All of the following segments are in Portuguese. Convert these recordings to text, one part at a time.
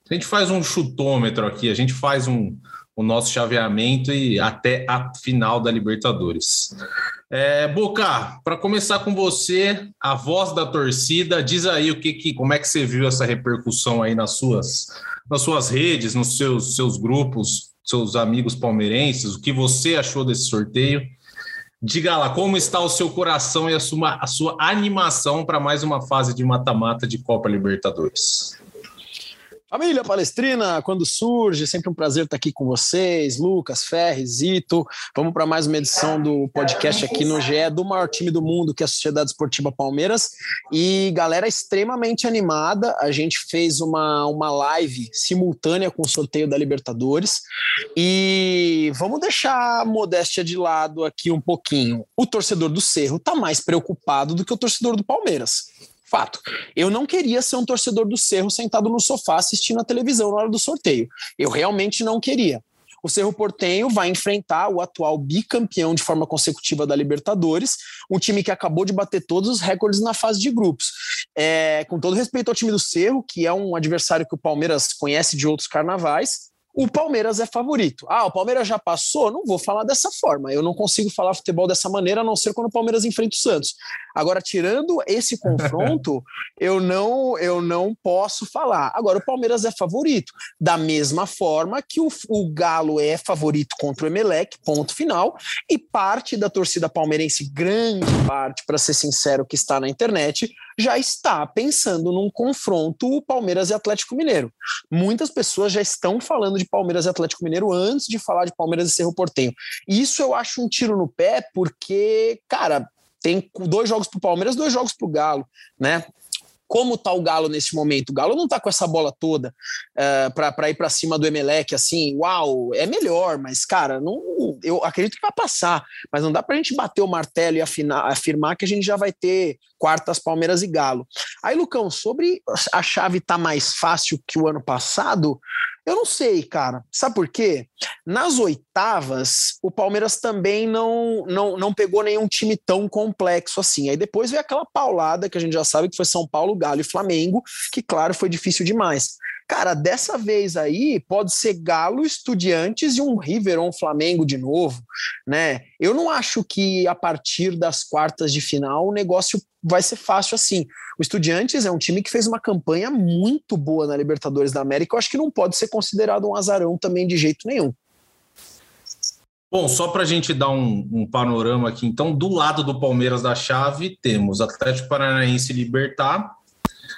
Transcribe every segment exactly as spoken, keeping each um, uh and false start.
A gente faz um chutômetro aqui, a gente faz um, o nosso chaveamento e até a final da Libertadores. É, Boca, para começar com você, a voz da torcida, diz aí o que, que, como é que você viu essa repercussão aí nas suas, nas suas redes, nos seus, seus grupos, seus amigos palmeirenses, o que você achou desse sorteio. Diga lá, como está o seu coração e a sua, a sua animação para mais uma fase de mata-mata de Copa Libertadores? Família Palestrina, quando surge, sempre um prazer estar aqui com vocês, Lucas, Ferri, Zito. Vamos para mais uma edição do podcast aqui no G E, do maior time do mundo, que é a Sociedade Esportiva Palmeiras. E galera extremamente animada, a gente fez uma, uma live simultânea com o sorteio da Libertadores. E vamos deixar a modéstia de lado aqui um pouquinho. O torcedor do Cerro está mais preocupado do que o torcedor do Palmeiras. Fato. Eu não queria ser um torcedor do Cerro sentado no sofá assistindo a televisão na hora do sorteio. Eu realmente não queria. O Cerro Porteño vai enfrentar o atual bicampeão de forma consecutiva da Libertadores, um time que acabou de bater todos os recordes na fase de grupos. É, com todo respeito ao time do Cerro, que é um adversário que o Palmeiras conhece de outros carnavais, o Palmeiras é favorito. Ah, o Palmeiras já passou? Não vou falar dessa forma. Eu não consigo falar futebol dessa maneira, a não ser quando o Palmeiras enfrenta o Santos. Agora, tirando esse confronto, eu não, eu não posso falar. Agora, o Palmeiras é favorito. Da mesma forma que o, o Galo é favorito contra o Emelec, ponto final, e parte da torcida palmeirense, grande parte, para ser sincero, que está na internet, já está pensando num confronto Palmeiras e Atlético Mineiro. Muitas pessoas já estão falando de Palmeiras e Atlético Mineiro antes de falar de Palmeiras e Cerro Porteño. Isso eu acho um tiro no pé porque, cara, tem dois jogos pro Palmeiras, dois jogos pro Galo, né? Como tá o Galo nesse momento? O Galo não tá com essa bola toda uh, pra, pra ir pra cima do Emelec, assim, uau, é melhor, mas, cara, não, eu acredito que vai passar, mas não dá pra gente bater o martelo e afinar, afirmar que a gente já vai ter quartas, Palmeiras e Galo. Aí, Lucão, sobre a chave tá mais fácil que o ano passado, eu não sei, cara. Sabe por quê? Nas oitavas, o Palmeiras também não, não, não pegou nenhum time tão complexo assim. Aí depois veio aquela paulada que a gente já sabe que foi São Paulo, Galo e Flamengo, que, claro, foi difícil demais. Cara, dessa vez aí pode ser Galo, Estudiantes e um River ou um Flamengo de novo, né? Eu não acho que a partir das quartas de final o negócio vai ser fácil assim. O Estudiantes é um time que fez uma campanha muito boa na Libertadores da América. Eu acho que não pode ser considerado um azarão também de jeito nenhum. Bom, só para a gente dar um, um panorama aqui, então, do lado do Palmeiras da chave, temos Atlético Paranaense e Libertad,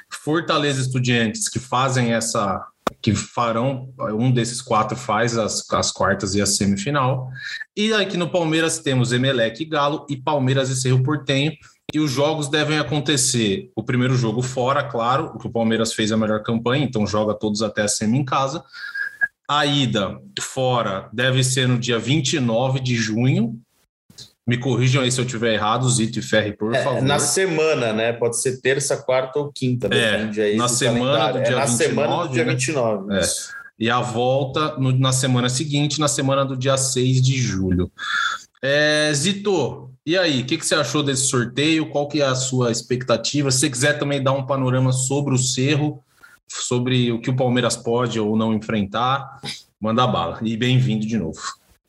Fortaleza e Estudiantes, que fazem essa... que farão, um desses quatro faz as, as quartas e a semifinal. E aqui no Palmeiras temos Emelec e Galo e Palmeiras e Cerro Porteño. E os jogos devem acontecer, o primeiro jogo fora, claro, o que o Palmeiras fez a melhor campanha, então joga todos até a semi em casa. A ida fora deve ser no dia vinte e nove de junho, me corrijam aí se eu estiver errado, Zito e Ferri, por é, favor. Na semana, né? Pode ser terça, quarta ou quinta, depende é, aí na do semana do dia é, na vinte e nove, semana do dia vinte e nove. Né? É. E a volta no, na semana seguinte, na semana do dia seis de julho. É, Zito, e aí, o que, que você achou desse sorteio? Qual que é a sua expectativa? Se você quiser também dar um panorama sobre o Cerro, sobre o que o Palmeiras pode ou não enfrentar, manda bala. E bem-vindo de novo.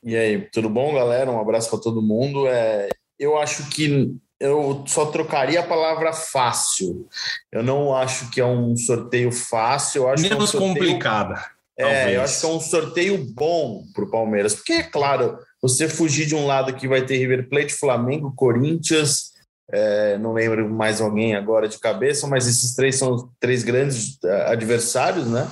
E aí, tudo bom, galera? Um abraço para todo mundo. É, eu acho que eu só trocaria a palavra fácil. Eu não acho que é um sorteio fácil. Eu acho menos que é um sorteio... complicada. É, talvez. Eu acho que é um sorteio bom para o Palmeiras. Porque, é claro, você fugir de um lado que vai ter River Plate, Flamengo, Corinthians... É, não lembro mais alguém agora de cabeça, mas esses três são os três grandes adversários, né?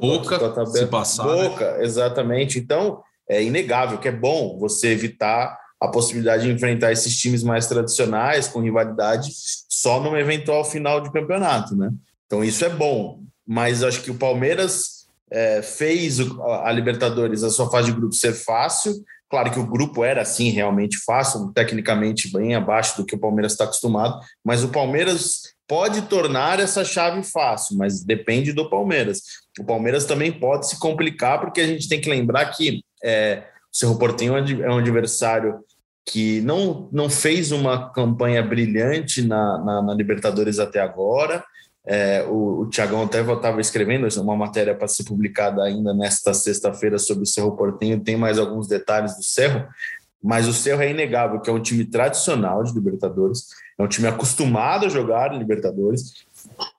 Boca, tô, tô se passar. Boca, né? Exatamente. Então, é inegável que é bom você evitar a possibilidade de enfrentar esses times mais tradicionais, com rivalidade, só num eventual final de campeonato, né? Então, isso é bom. Mas acho que o Palmeiras é, fez a Libertadores, a sua fase de grupo ser fácil. Claro que o grupo era, assim, realmente fácil, tecnicamente bem abaixo do que o Palmeiras está acostumado, mas o Palmeiras pode tornar essa chave fácil, mas depende do Palmeiras. O Palmeiras também pode se complicar, porque a gente tem que lembrar que é, o Cerro Porteño é um adversário que não, não fez uma campanha brilhante na, na, na Libertadores até agora. É, o, o Thiagão até estava escrevendo uma matéria para ser publicada ainda nesta sexta-feira sobre o Cerro Porteño, tem mais alguns detalhes do Cerro, mas o Cerro é inegável que é um time tradicional de Libertadores, é um time acostumado a jogar em Libertadores,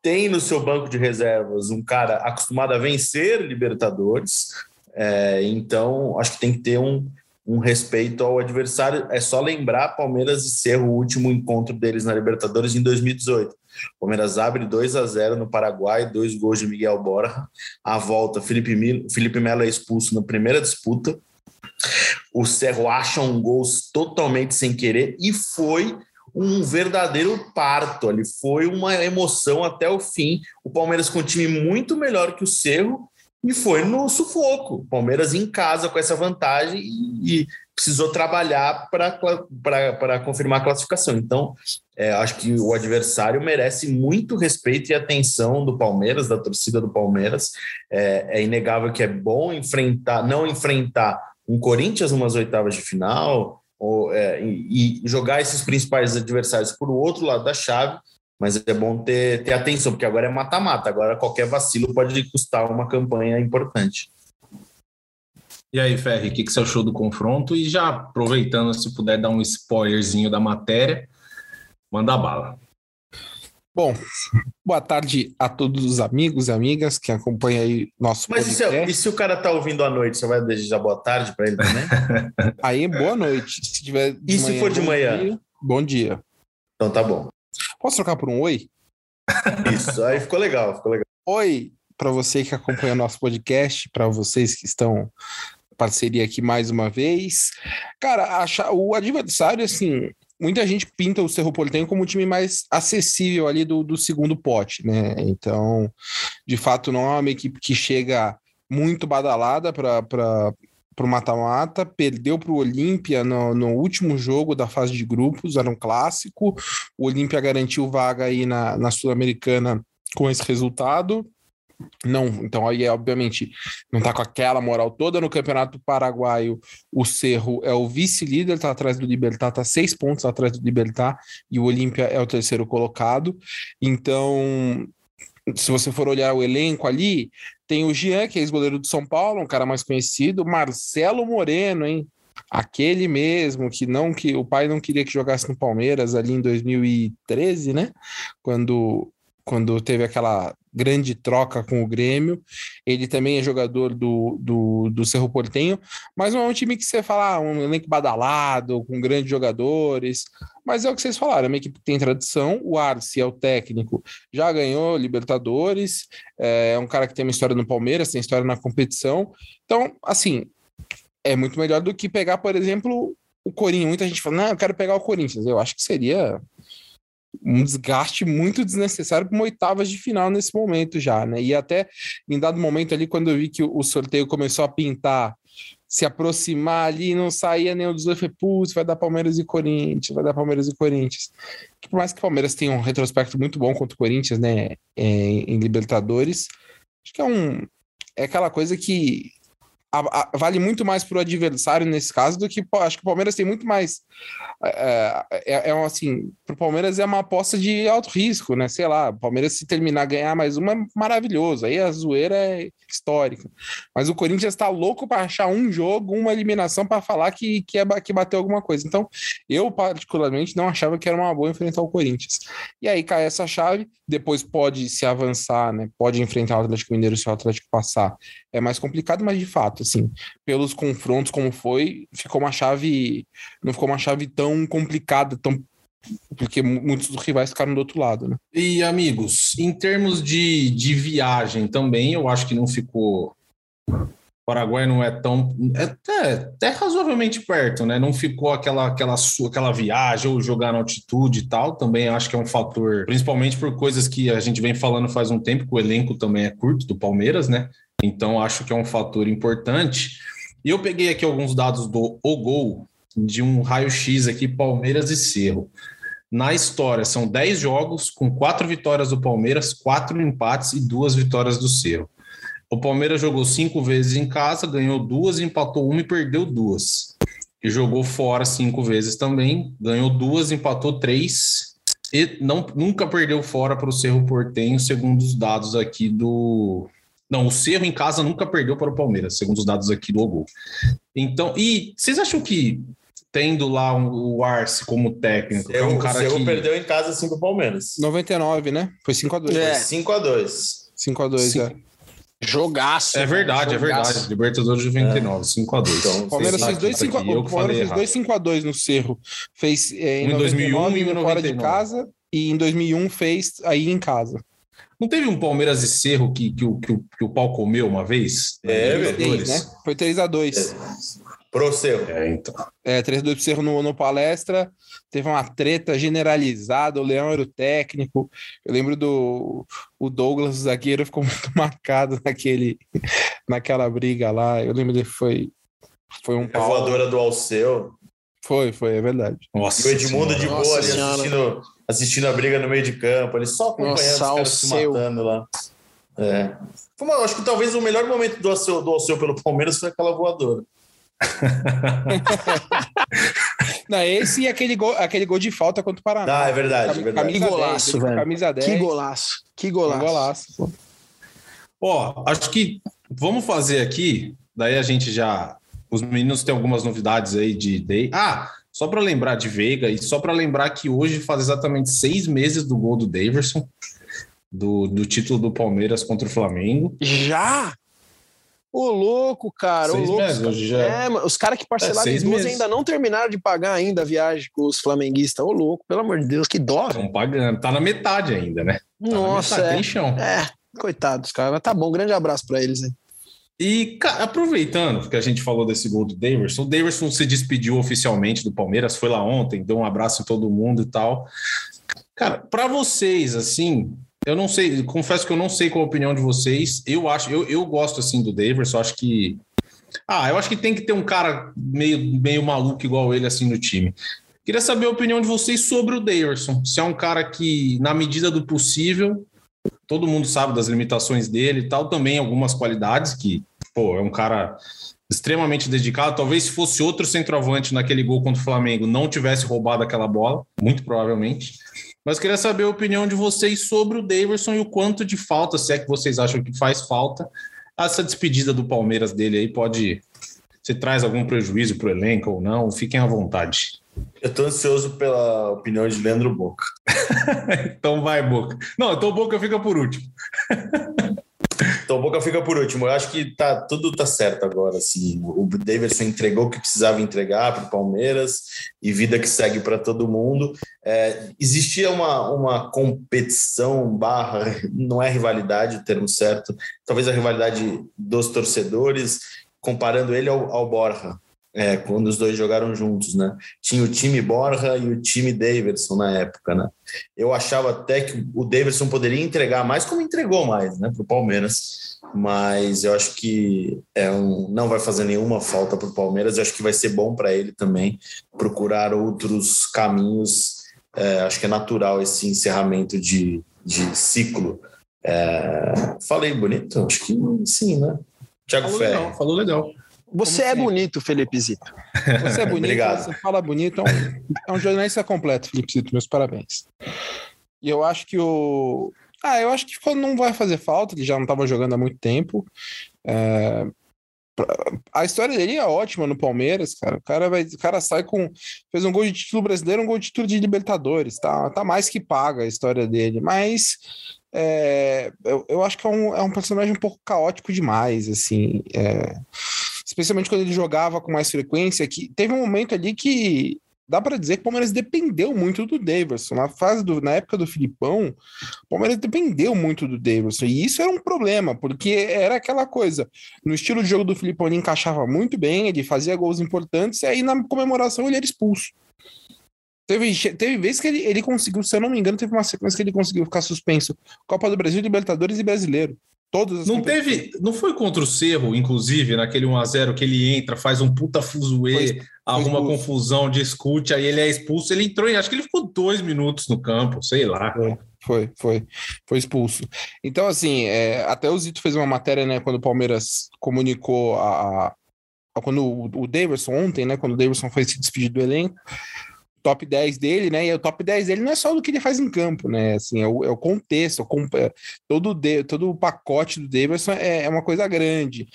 tem no seu banco de reservas um cara acostumado a vencer Libertadores, é, então acho que tem que ter um, um respeito ao adversário. É só lembrar Palmeiras e Cerro, o último encontro deles na Libertadores em dois mil e dezoito. O Palmeiras abre dois a zero no Paraguai, dois gols de Miguel Borja. A volta, Felipe Melo, Felipe Melo é expulso na primeira disputa. O Cerro acha um gol totalmente sem querer e foi um verdadeiro parto ali. Foi uma emoção até o fim. O Palmeiras com um time muito melhor que o Cerro e foi no sufoco. O Palmeiras em casa com essa vantagem e, e precisou trabalhar para confirmar a classificação. Então, é, acho que o adversário merece muito respeito e atenção do Palmeiras, da torcida do Palmeiras. É, é inegável que é bom enfrentar, não enfrentar um Corinthians numas oitavas de final ou, é, e, e jogar esses principais adversários por outro lado da chave, mas é bom ter, ter atenção, porque agora é mata-mata, agora qualquer vacilo pode custar uma campanha importante. E aí, Ferri, o que, que você achou do confronto? E já aproveitando, se puder dar um spoilerzinho da matéria, manda bala. Bom, boa tarde a todos os amigos e amigas que acompanham aí nosso Mas podcast. Mas e, e se o cara tá ouvindo à noite, você vai desejar boa tarde para ele também? Aí, boa noite. Se tiver e manhã, se for de manhã? Dia, bom dia. Então tá bom. Posso trocar por um oi? Isso, aí ficou legal, ficou legal. Oi para você que acompanha nosso podcast, para vocês que estão... parceria aqui mais uma vez. Cara, acha, o adversário, assim, muita gente pinta o Cerro Porteño como o time mais acessível ali do, do segundo pote, né? Então, de fato, não é uma equipe que chega muito badalada para o mata-mata, perdeu para o Olímpia no, no último jogo da fase de grupos, era um clássico, o Olímpia garantiu vaga aí na, na Sul-Americana com esse resultado. Não, então aí obviamente não tá com aquela moral toda. No Campeonato Paraguaio, o Cerro é o vice-líder, tá atrás do Libertad, tá seis pontos atrás do Libertad, e o Olímpia é o terceiro colocado. Então, se você for olhar o elenco ali, tem o Jean, que é ex-goleiro do São Paulo, um cara mais conhecido, Marcelo Moreno, hein? Aquele mesmo que não que o pai não queria que jogasse no Palmeiras ali em dois mil e treze, né? Quando quando teve aquela grande troca com o Grêmio. Ele também é jogador do, do, do Cerro Porteño, mas não é um time que você fala, ah, um elenco badalado, com grandes jogadores, mas é o que vocês falaram, é uma equipe que tem tradição, o Arce é o técnico, já ganhou Libertadores, é um cara que tem uma história no Palmeiras, tem história na competição, então, assim, é muito melhor do que pegar, por exemplo, o Corinthians. Muita gente fala, não, eu quero pegar o Corinthians, eu acho que seria... um desgaste muito desnecessário para uma oitavas de final nesse momento já, né? E até em dado momento ali, quando eu vi que o sorteio começou a pintar, se aproximar ali, não saía nenhum dos dois, foi putz, vai dar Palmeiras e Corinthians, vai dar Palmeiras e Corinthians. Que por mais que o Palmeiras tenha um retrospecto muito bom contra o Corinthians, né, é, em Libertadores, acho que é um... é aquela coisa que a, a, vale muito mais para o adversário nesse caso do que, acho que o Palmeiras tem muito mais, é, é, é assim, para o Palmeiras é uma aposta de alto risco, né, sei lá, o Palmeiras se terminar ganhar mais uma, maravilhoso, aí a zoeira é histórica, mas o Corinthians está louco para achar um jogo, uma eliminação para falar que, que, é, que bateu alguma coisa, então eu particularmente não achava que era uma boa enfrentar o Corinthians, e aí cai essa chave, depois pode se avançar, né, pode enfrentar o Atlético Mineiro se o Atlético passar, é mais complicado, mas de fato, assim, pelos confrontos como foi, ficou uma chave, não ficou uma chave tão complicada, tão, porque muitos dos rivais ficaram do outro lado, né? E, amigos, em termos de, de viagem também, eu acho que não ficou... O Paraguai não é tão... É até, até razoavelmente perto, né? Não ficou aquela, aquela, aquela viagem ou jogar na altitude e tal. Também acho que é um fator, principalmente por coisas que a gente vem falando faz um tempo, que o elenco também é curto do Palmeiras, né? Então, acho que é um fator importante. E eu peguei aqui alguns dados do O Gol, de um raio-x aqui, Palmeiras e Cerro. Na história, são dez jogos, com quatro vitórias do Palmeiras, quatro empates e duas vitórias do Cerro. O Palmeiras jogou cinco vezes em casa, ganhou duas, empatou uma e perdeu duas. E jogou fora cinco vezes também, ganhou duas, empatou três e não, nunca perdeu fora para o Cerro Porteño, segundo os dados aqui do... Não, o Cerro em casa nunca perdeu para o Palmeiras, segundo os dados aqui do Ogol. Então, e vocês acham que, tendo lá um, o Arce como técnico, Cerro, é um cara que... O Cerro que... perdeu em casa cinco Palmeiras. noventa e nove, né? Foi cinco a dois. É, cinco a dois. cinco a dois, é. Jogaço. É verdade, jogaço. É verdade. Libertadores de noventa e nove, cinco a dois. Então, Palmeiras fez dois cinco a dois no Cerro. Fez é, em, em dois mil e um e fora de casa, e em dois mil e um fez aí em casa. Não teve um Palmeiras e Cerro que, que, que, que o pau comeu uma vez? É, é três, né? Foi três a dois. É. Pro Cerro. É, então. É, três a dois pro Cerro no, no Palestra. Teve uma treta generalizada, o Leão era o técnico. Eu lembro do o Douglas, o zagueiro, ficou muito marcado naquele, naquela briga lá. Eu lembro que foi, foi um pau. A voadora do Alceu. Foi, foi, é verdade. Nossa, e o Edmundo senhora. de boa ali assistindo, assistindo a briga no meio de campo, ele só acompanhando Nossa, os caras se matando lá. É. Foi uma, acho que talvez o melhor momento do Alceu, do Alceu pelo Palmeiras foi aquela voadora. Não, esse e aquele gol, aquele gol de falta contra o Paraná. Ah, é verdade. Cam, é verdade. Camisa que golaço, dez, velho. Camisa dez. Que golaço. Que golaço. Que golaço. Ó, acho que vamos fazer aqui, daí a gente já... Os meninos têm algumas novidades aí de Day. Ah, só para lembrar de Veiga e só para lembrar que hoje faz exatamente seis meses do gol do Deyverson, do, do título do Palmeiras contra o Flamengo. Já? Ô, louco, cara. Seis ô, louco, meses, hoje já. É, mano, os caras que parcelaram é, em duas ainda não terminaram de pagar ainda a viagem com os flamenguistas. Ô, louco, pelo amor de Deus, que dó. Estão pagando. Tá na metade ainda, né? Tá Nossa, metade, é. Tem chão. É, coitados, cara. Mas tá bom, grande abraço para eles, né? E aproveitando que a gente falou desse gol do Deyverson, o Deyverson se despediu oficialmente do Palmeiras, foi lá ontem, deu um abraço em todo mundo e tal. Cara, para vocês, assim, eu não sei, confesso que eu não sei qual a opinião de vocês, eu acho, eu, eu gosto, assim, do Deyverson, acho que... Ah, eu acho que tem que ter um cara meio, meio maluco igual ele, assim, no time. Queria saber a opinião de vocês sobre o Deyverson, se é um cara que, na medida do possível... Todo mundo sabe das limitações dele e tal, também algumas qualidades que... Pô, é um cara extremamente dedicado. Talvez se fosse outro centroavante naquele gol contra o Flamengo, não tivesse roubado aquela bola, muito provavelmente. Mas queria saber a opinião de vocês sobre o Deyverson e o quanto de falta, se é que vocês acham que faz falta. Essa despedida do Palmeiras dele aí pode... Se traz algum prejuízo para o elenco ou não, fiquem à vontade. Eu tô ansioso pela opinião de Leandro Boca. Então vai, Boca. Não, então o Boca fica por último. Então o Boca fica por último. Eu acho que tá, tudo tá certo agora. Assim. O Deyverson entregou o que precisava entregar para o Palmeiras e vida que segue para todo mundo. É, existia uma, uma competição barra, não é rivalidade o termo certo, talvez a rivalidade dos torcedores, comparando ele ao, ao Borja. É, quando os dois jogaram juntos, né? Tinha o time Borja e o time Deyverson na época, né? Eu achava até que o Deyverson poderia entregar mais, como entregou mais, né? Para o Palmeiras. Mas eu acho que é um, não vai fazer nenhuma falta para o Palmeiras. Eu acho que vai ser bom para ele também procurar outros caminhos. É, acho que é natural esse encerramento de, de ciclo. É, falei bonito? Acho que sim, né? Thiago Ferri. Falou legal. Você é bonito, Felipe Zito. Você é bonito, você fala bonito. É um, é um jornalista completo, Felipe Zito. Meus parabéns. E eu acho que o... Ah, eu acho que não vai fazer falta, ele já não estava jogando há muito tempo. É... A história dele é ótima no Palmeiras, cara. O cara, vai, o cara sai com... Fez um gol de título brasileiro, um gol de título de Libertadores. Tá, tá mais que paga a história dele. Mas é... eu, eu acho que é um, é um personagem um pouco caótico demais, assim... É... Especialmente quando ele jogava com mais frequência, que teve um momento ali que dá para dizer que o Palmeiras dependeu muito do Deyverson. Na fase do, na época do Filipão, o Palmeiras dependeu muito do Deyverson. E isso era um problema, porque era aquela coisa. No estilo de jogo do Filipão, ele encaixava muito bem, ele fazia gols importantes, e aí na comemoração ele era expulso. Teve, teve vezes que ele, ele conseguiu, se eu não me engano, teve uma sequência que ele conseguiu ficar suspenso. Copa do Brasil, Libertadores e Brasileiro. Todas não teve, não foi contra o Cerro, inclusive, naquele um a zero que ele entra, faz um puta fuzuê, arruma confusão, discute, aí ele é expulso, ele entrou, acho que ele ficou dois minutos no campo, sei lá. Foi, foi, foi, foi expulso. Então, assim, é, até o Zito fez uma matéria, né, quando o Palmeiras comunicou, a, a quando o, o Deyverson ontem, né, quando o Deyverson foi se despedir do elenco, top dez dele, né, e o top dez dele não é só do que ele faz em campo, né, assim, é o, é o contexto, é o, é todo, de, todo o pacote do Deyverson é, é uma coisa grande.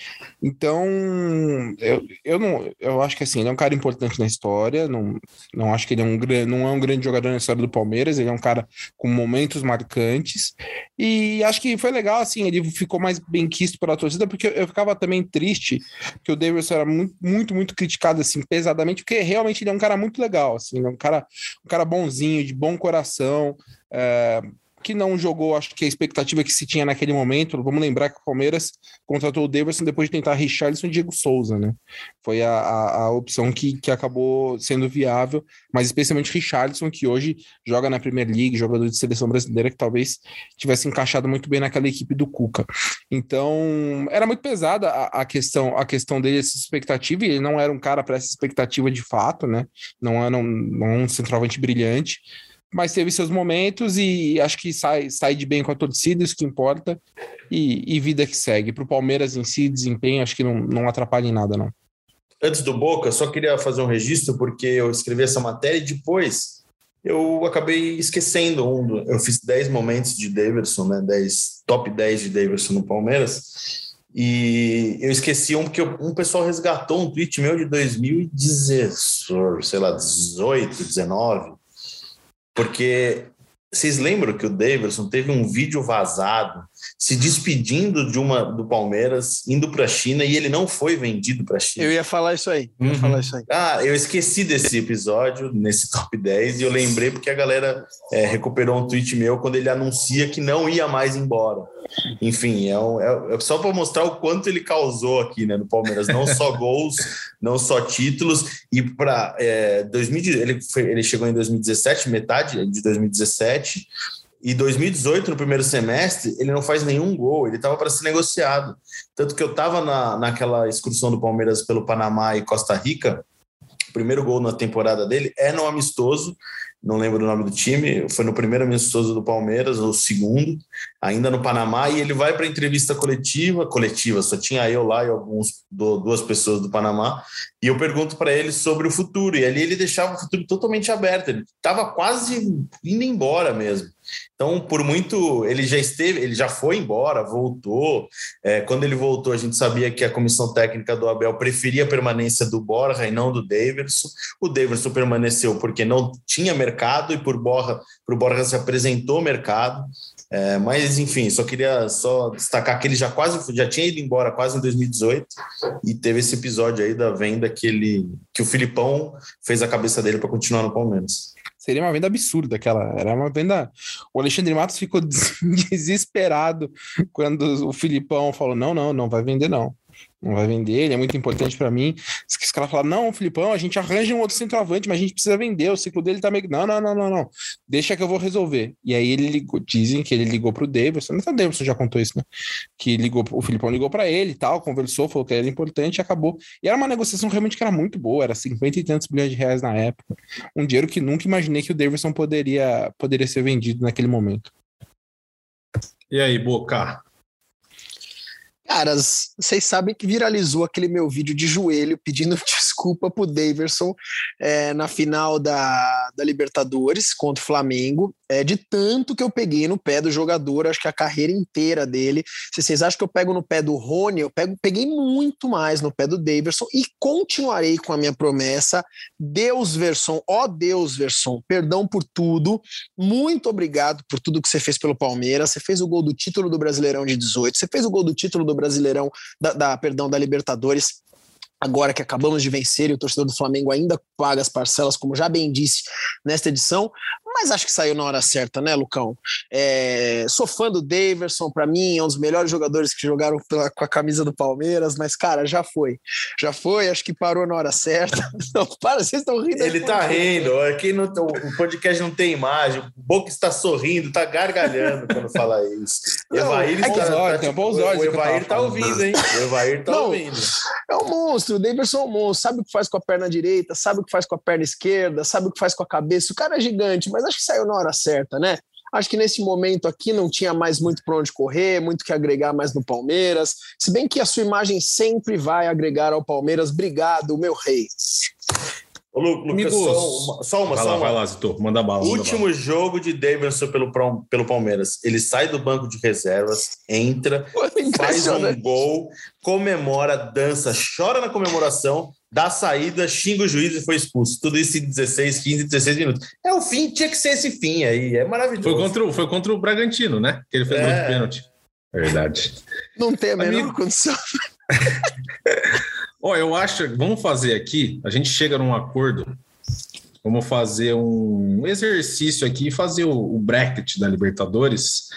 Então, eu, eu não, eu acho que, assim, ele é um cara importante na história, não, não acho que ele é um, não é um grande jogador na história do Palmeiras, ele é um cara com momentos marcantes, e acho que foi legal, assim, ele ficou mais bem quisto pela torcida, porque eu, eu ficava também triste, que o Deyverson era muito, muito, muito criticado, assim, pesadamente, porque realmente ele é um cara muito legal, assim, um cara, um cara bonzinho, de bom coração, é, que não jogou, acho que a expectativa que se tinha naquele momento. Vamos lembrar que o Palmeiras contratou o Deyverson depois de tentar Richarlison e Diego Souza, né? Foi a, a, a opção que, que acabou sendo viável, mas especialmente Richarlison, que hoje joga na Premier League, jogador de seleção brasileira, que talvez tivesse encaixado muito bem naquela equipe do Cuca. Então, era muito pesada a, a, questão, a questão dele, essa expectativa, e ele não era um cara para essa expectativa de fato, né? Não era um, não um centroavante brilhante, mas teve seus momentos e acho que sai, sai de bem com a torcida, isso que importa, e, e vida que segue. Para o Palmeiras em si, desempenho, acho que não, não atrapalha em nada, não. Antes do Boca, só queria fazer um registro, porque eu escrevi essa matéria e depois eu acabei esquecendo. Um, eu fiz dez momentos de Deyverson, né, dez, top dez de Deyverson no Palmeiras, e eu esqueci um, porque um pessoal resgatou um tweet meu de dois mil e dezoito, sei lá, dezoito, dezenove, porque vocês lembram que o Deyverson teve um vídeo vazado se despedindo de uma, do Palmeiras, indo para a China, e ele não foi vendido para a China. Eu ia falar isso aí. Uhum. Eu ia falar isso aí. Ah, eu esqueci desse episódio, nesse top dez, e eu lembrei porque a galera é, recuperou um tweet meu quando ele anuncia que não ia mais embora. Enfim, é, um, é, é só para mostrar o quanto ele causou aqui, né, no Palmeiras. Não só gols, não só títulos. E para é, ele, ele chegou em dois mil e dezessete, metade de dois mil e dezessete. E dois mil e dezoito, no primeiro semestre, ele não faz nenhum gol, ele estava para ser negociado. Tanto que eu estava na, naquela excursão do Palmeiras pelo Panamá e Costa Rica, o primeiro gol na temporada dele é no amistoso, não lembro o nome do time, foi no primeiro amistoso do Palmeiras, ou segundo, ainda no Panamá, e ele vai para a entrevista coletiva, coletiva, só tinha eu lá e alguns, duas pessoas do Panamá, e eu pergunto para ele sobre o futuro, e ali ele deixava o futuro totalmente aberto, ele estava quase indo embora mesmo. Então, por muito, ele já esteve, ele já foi embora, voltou. É, quando ele voltou, a gente sabia que a comissão técnica do Abel preferia a permanência do Borja e não do Deyverson. O Deyverson permaneceu porque não tinha mercado e por Borja, por Borja se apresentou mercado. É, mas, enfim, só queria só destacar que ele já quase já tinha ido embora quase em dois mil e dezoito e teve esse episódio aí da venda que, ele, que o Filipão fez a cabeça dele para continuar no Palmeiras. Seria uma venda absurda aquela, era uma venda... O Alexandre Matos ficou desesperado quando o Filipão falou, não, não, não vai vender não, não vai vender, ele é muito importante para mim. Os caras falaram, não, Filipão, a gente arranja um outro centroavante, mas a gente precisa vender, o ciclo dele tá meio... Não, não, não, não, não, deixa que eu vou resolver. E aí ele ligou, dizem que ele ligou pro Deyverson, não sei se o Deyverson já contou isso, né? Que ligou, o Filipão ligou para ele e tal, conversou, falou que era importante e acabou. E era uma negociação realmente que era muito boa, era cinquenta e tantos milhões de reais na época, um dinheiro que nunca imaginei que o Deyverson poderia, poderia ser vendido naquele momento. E aí, Boca? Caras, vocês sabem que viralizou aquele meu vídeo de joelho pedindo desculpa pro Deyverson é, na final da, da Libertadores contra o Flamengo, é, de tanto que eu peguei no pé do jogador, acho que a carreira inteira dele. Se vocês acham que eu pego no pé do Rony, eu pego, peguei muito mais no pé do Deyverson e continuarei com a minha promessa. Deusverson, ó Deusverson, perdão por tudo, muito obrigado por tudo que você fez pelo Palmeiras, você fez o gol do título do Brasileirão de dezoito, você fez o gol do título do Brasileirão, da, da, perdão, da Libertadores, agora que acabamos de vencer e o torcedor do Flamengo ainda paga as parcelas, como já bem disse nesta edição, mas acho que saiu na hora certa, né, Lucão? É, sou fã do Deyverson, pra mim é um dos melhores jogadores que jogaram pela, com a camisa do Palmeiras, mas cara, já foi, já foi, acho que parou na hora certa. Não, para, vocês estão rindo. Ele tá rindo, aqui no, o podcast não tem imagem, o Boca está sorrindo, tá gargalhando quando fala isso. Não, Evair é que... tá, tá, tipo, o Evair, o Evair tá ouvindo, hein? O Evair tá não, ouvindo. É um monstro, o Deyverson é um monstro, sabe o que faz com a perna direita, sabe o que faz com a perna esquerda, sabe o que faz com a cabeça, o cara é gigante, mas acho que saiu na hora certa, né? Acho que nesse momento aqui não tinha mais muito para onde correr, muito que agregar mais no Palmeiras, se bem que a sua imagem sempre vai agregar ao Palmeiras. Obrigado, meu rei. Ô, Lucas, Amigos, só uma, só uma. Vai só lá, uma. Vai lá, Zito, manda bala. Último manda bala. Jogo de Deyverson pelo, pelo Palmeiras. Ele sai do banco de reservas, entra, faz um gol, comemora, dança, chora na comemoração, dá saída, xinga o juiz e foi expulso. Tudo isso em dezesseis, quinze, dezesseis minutos. É o fim, tinha que ser esse fim aí. É maravilhoso. Foi contra o, foi contra o Bragantino, né? Que ele fez é. muito pênalti. É verdade. Não tem a menor Amigo... condição. Ó, oh, eu acho, vamos fazer aqui, a gente chega num acordo, vamos fazer um exercício aqui e fazer o, o bracket da Libertadores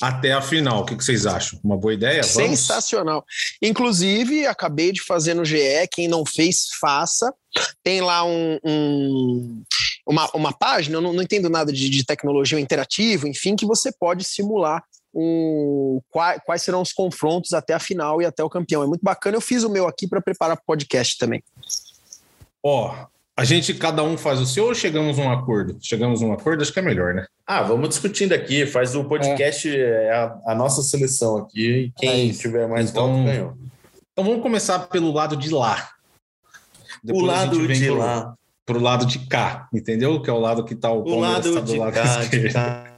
até a final. O que, que vocês acham? Uma boa ideia? Vamos? Sensacional. Inclusive, acabei de fazer no G E, quem não fez, faça. Tem lá um... um... Uma, uma página, eu não, não entendo nada de, de tecnologia interativa, enfim, que você pode simular um, quais, quais serão os confrontos até a final e até o campeão. É muito bacana, eu fiz o meu aqui para preparar para o podcast também. Ó, oh, a gente, cada um faz o seu ou chegamos a um acordo? Chegamos a um acordo, acho que é melhor, né? Ah, vamos discutindo aqui, faz o podcast, é. a, a nossa seleção aqui, e quem é tiver mais então, voto ganhou. Então vamos começar pelo lado de lá. Depois o lado de pro... lá. Pro lado de cá, entendeu? Que é o lado que tá o Palmeiras, tá do lado cá, esquerdo. Tá.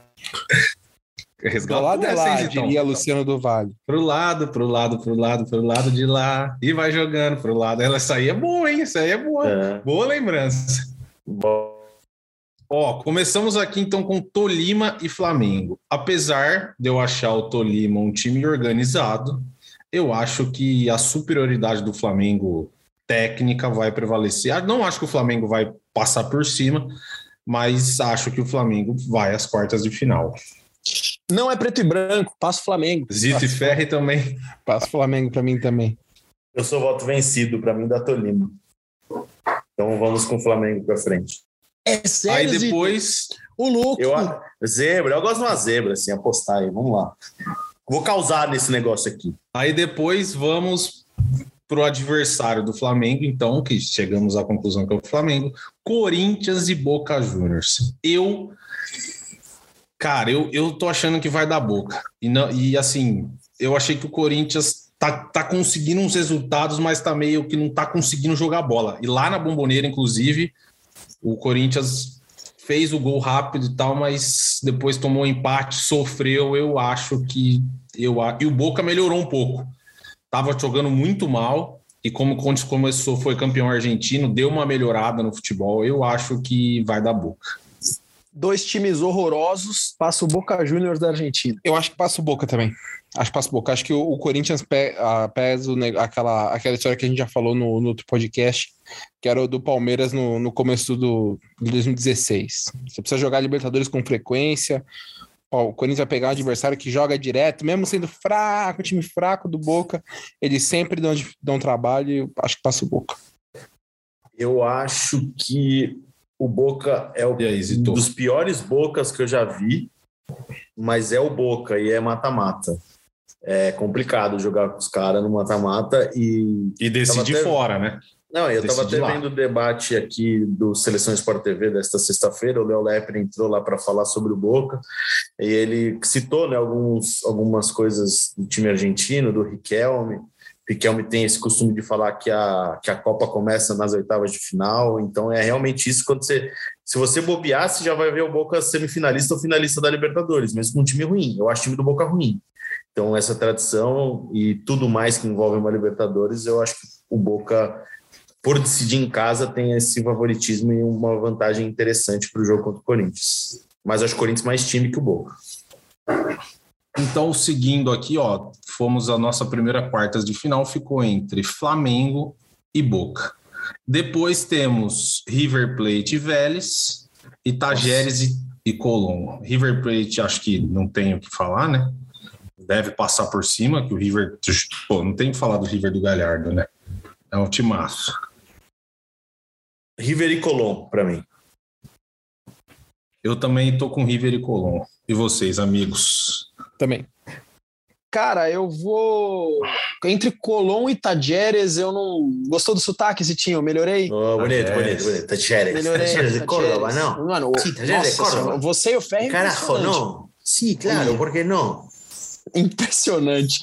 Resgata, do lado é lá, então. Diria Luciano do Vale. Pro lado, pro lado, pro lado, pro lado de lá. E vai jogando pro lado. Essa aí é boa, hein? Essa aí é boa. É. Boa lembrança. Boa. Ó, começamos aqui então com Tolima e Flamengo. Apesar de eu achar o Tolima um time organizado, eu acho que a superioridade do Flamengo... técnica vai prevalecer. Não acho que o Flamengo vai passar por cima, mas acho que o Flamengo vai às quartas de final. Não é preto e branco, passa o Flamengo. Zito e Ferri também. Passa o Flamengo para mim também. Eu sou voto vencido, para mim da Tolima. Então vamos com o Flamengo para frente. É sério, aí depois... Zito? O louco. Eu, zebra, eu gosto de uma zebra, assim, apostar aí, vamos lá. Vou causar nesse negócio aqui. Aí depois vamos... para o adversário do Flamengo, então, que chegamos à conclusão que é o Flamengo, Corinthians e Boca Juniors. Eu, cara, eu, eu tô achando que vai dar Boca. E, não, e assim, eu achei que o Corinthians tá, tá conseguindo uns resultados, mas tá meio que não tá conseguindo jogar bola. E lá na Bomboneira, inclusive, o Corinthians fez o gol rápido e tal, mas depois tomou um empate, sofreu, eu acho que... eu E o Boca melhorou um pouco. Estava jogando muito mal e como o Conte começou, foi campeão argentino, deu uma melhorada no futebol. Eu acho que vai dar Boca. Dois times horrorosos, passa o Boca Juniors da Argentina. Eu acho que passa o Boca também. Acho que passa o Boca. Acho que o, o Corinthians pe, a, pesa aquela, aquela história que a gente já falou no, no outro podcast, que era o do Palmeiras no, no começo do, do dois mil e dezesseis. Você precisa jogar Libertadores com frequência. O Corinthians vai pegar um adversário que joga direto, mesmo sendo fraco, time fraco do Boca, eles sempre dão, dão trabalho e acho que passa o Boca. Eu acho que o Boca é o, aí, um dos piores Bocas que eu já vi, mas é o Boca e é mata-mata. É complicado jogar com os caras no mata-mata e... E decidir até... fora, né? Não, eu estava até lá. vendo o debate aqui do Seleção Sport T V desta sexta-feira. O Léo Lepre entrou lá para falar sobre o Boca e ele citou, né, alguns, algumas coisas do time argentino, do Riquelme. Riquelme tem esse costume de falar que a, que a Copa começa nas oitavas de final, então é realmente isso. Quando você, se você bobear, você já vai ver o Boca semifinalista ou finalista da Libertadores, mesmo com um time ruim. Eu acho o time do Boca ruim. Então essa tradição e tudo mais que envolve uma Libertadores, eu acho que o Boca, por decidir em casa, tem esse favoritismo e uma vantagem interessante para o jogo contra o Corinthians. Mas acho o Corinthians mais time que o Boca. Então, seguindo aqui, ó, fomos a nossa primeira quartas de final, ficou entre Flamengo e Boca. Depois temos River Plate e Vélez, e Tadieres e, e Colombo. River Plate, acho que não tem o que falar, né? Deve passar por cima, que o River... Pô, não tem o que falar do River do Galhardo, né? É um timaço. River e Colombo, para mim. Eu também tô com River e Colombo. E vocês, amigos? Também. Cara, eu vou... Entre Colombo e Tadieres, eu não... Gostou do sotaque, Citinho? Melhorei? Oh, bonito, bonito, bonito. Tadieres. Melhorei. Tadieres de Córdoba, não? Mano, sim, Tadieres de Córdoba. Você e o Ferri... Caraca, não. Sim, claro, por que não? Impressionante.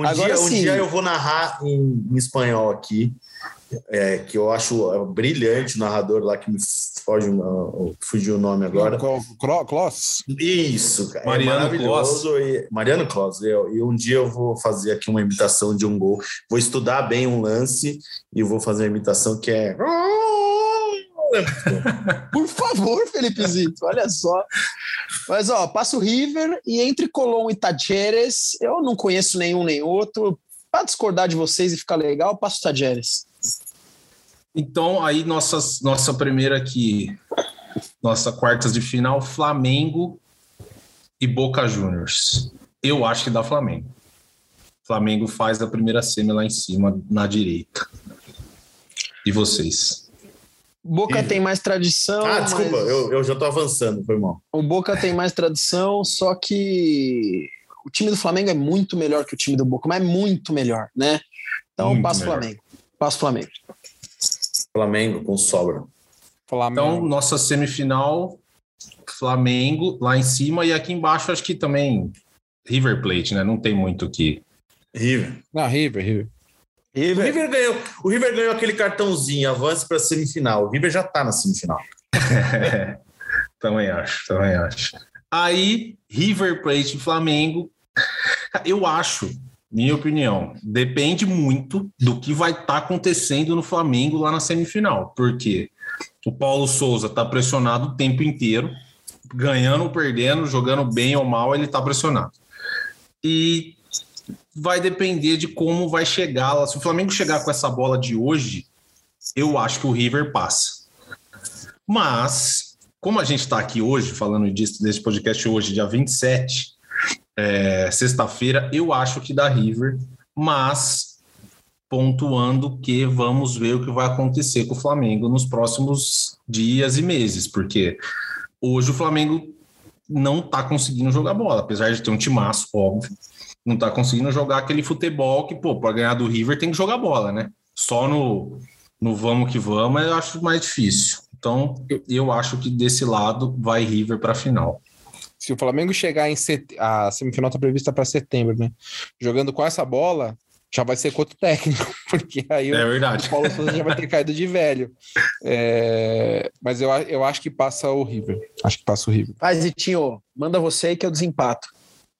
Um, Agora, dia, um dia eu vou narrar em, em espanhol aqui, é, que eu acho brilhante o narrador lá, que me foge, fugiu o nome agora. Kloss? Isso, cara. Mariano é Kloss. E, Mariano Kloss. E, e um dia eu vou fazer aqui uma imitação de um gol. Vou estudar bem um lance e vou fazer uma imitação que é... Por favor, Felipe Zito, olha só. Mas, ó, passa o River e entre Colombo e Tadieres, eu não conheço nenhum nem outro. Para discordar de vocês e ficar legal, passa o Tadieres. Então, aí, nossas, nossa primeira aqui, nossa quartas de final, Flamengo e Boca Juniors. Eu acho que dá Flamengo. Flamengo faz a primeira semi lá em cima, na direita. E vocês? Boca River tem mais tradição... Ah, desculpa, mas... eu, eu já tô avançando, foi mal. O Boca tem mais tradição, só que o time do Flamengo é muito melhor que o time do Boca, mas é muito melhor, né? Então, passa o Flamengo. Passa o Flamengo. Flamengo com sobra. Flamengo. Então, nossa semifinal, Flamengo lá em cima, e aqui embaixo acho que também River Plate, né? Não tem muito o que... River. Não, River, River. River. O, River ganhou, o River ganhou aquele cartãozinho, avance para a semifinal. O River já está na semifinal. É, também acho, também acho. Aí, River Plate e Flamengo, eu acho, minha opinião, depende muito do que vai estar tá acontecendo no Flamengo lá na semifinal, porque o Paulo Souza está pressionado o tempo inteiro, ganhando ou perdendo, jogando bem ou mal, ele está pressionado. E... vai depender de como vai chegar. Se o Flamengo chegar com essa bola de hoje, eu acho que o River passa. Mas, como a gente está aqui hoje, falando disso, desse podcast hoje, dia vinte e sete, é, sexta-feira, eu acho que dá River, mas pontuando que vamos ver o que vai acontecer com o Flamengo nos próximos dias e meses, porque hoje o Flamengo não está conseguindo jogar bola, apesar de ter um timaço, óbvio. Não tá conseguindo jogar aquele futebol que, pô, para ganhar do River tem que jogar bola, né? Só no, no vamos que vamos eu acho mais difícil. Então, eu acho que desse lado vai River para a final. Se o Flamengo chegar em... Set... A semifinal tá prevista para setembro, né? Jogando com essa bola, já vai ser contra o técnico, porque aí é o, verdade. o Paulo Souza já vai ter caído de velho. É... Mas eu, eu acho que passa o River. Acho que passa o River. Vai, Zitinho, manda você aí que eu desempato.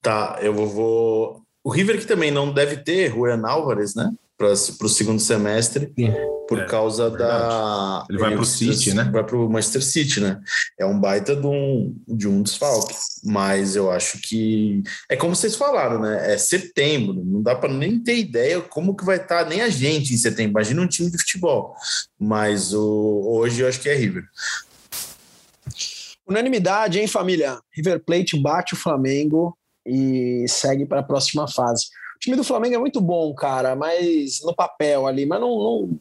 Tá, eu vou... O River que também não deve ter Julian Álvarez, né? Para o segundo semestre, Sim. por é, causa é da... Ele vai para o City, né? Vai para o Manchester City, né? É um baita de um, de um desfalque. Mas eu acho que... É como vocês falaram, né? É setembro. Não dá para nem ter ideia como que vai estar tá nem a gente em setembro. Imagina um time de futebol. Mas o... hoje eu acho que é River. Unanimidade, hein, família? River Plate bate o Flamengo e segue para a próxima fase. O time do Flamengo é muito bom, cara, mas no papel ali, mas não, não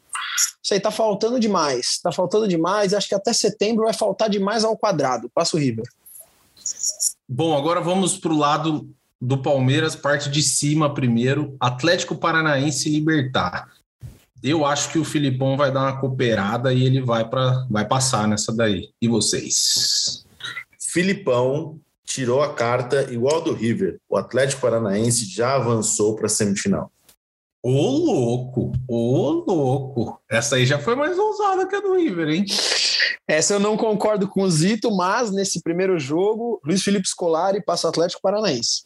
sei, tá faltando demais, tá faltando demais, acho que até setembro vai faltar demais ao quadrado. Passa o River. Bom, agora vamos pro lado do Palmeiras, parte de cima primeiro, Atlético Paranaense e Libertad. Eu acho que o Filipão vai dar uma cooperada e ele vai, pra, vai passar nessa daí. E vocês? Filipão tirou a carta igual do River. O Atlético Paranaense já avançou para a semifinal. Ô, louco! Ô, louco! Essa aí já foi mais ousada que a do River, hein? Essa eu não concordo com o Zito, mas nesse primeiro jogo, Luiz Felipe Scolari passa o Atlético Paranaense.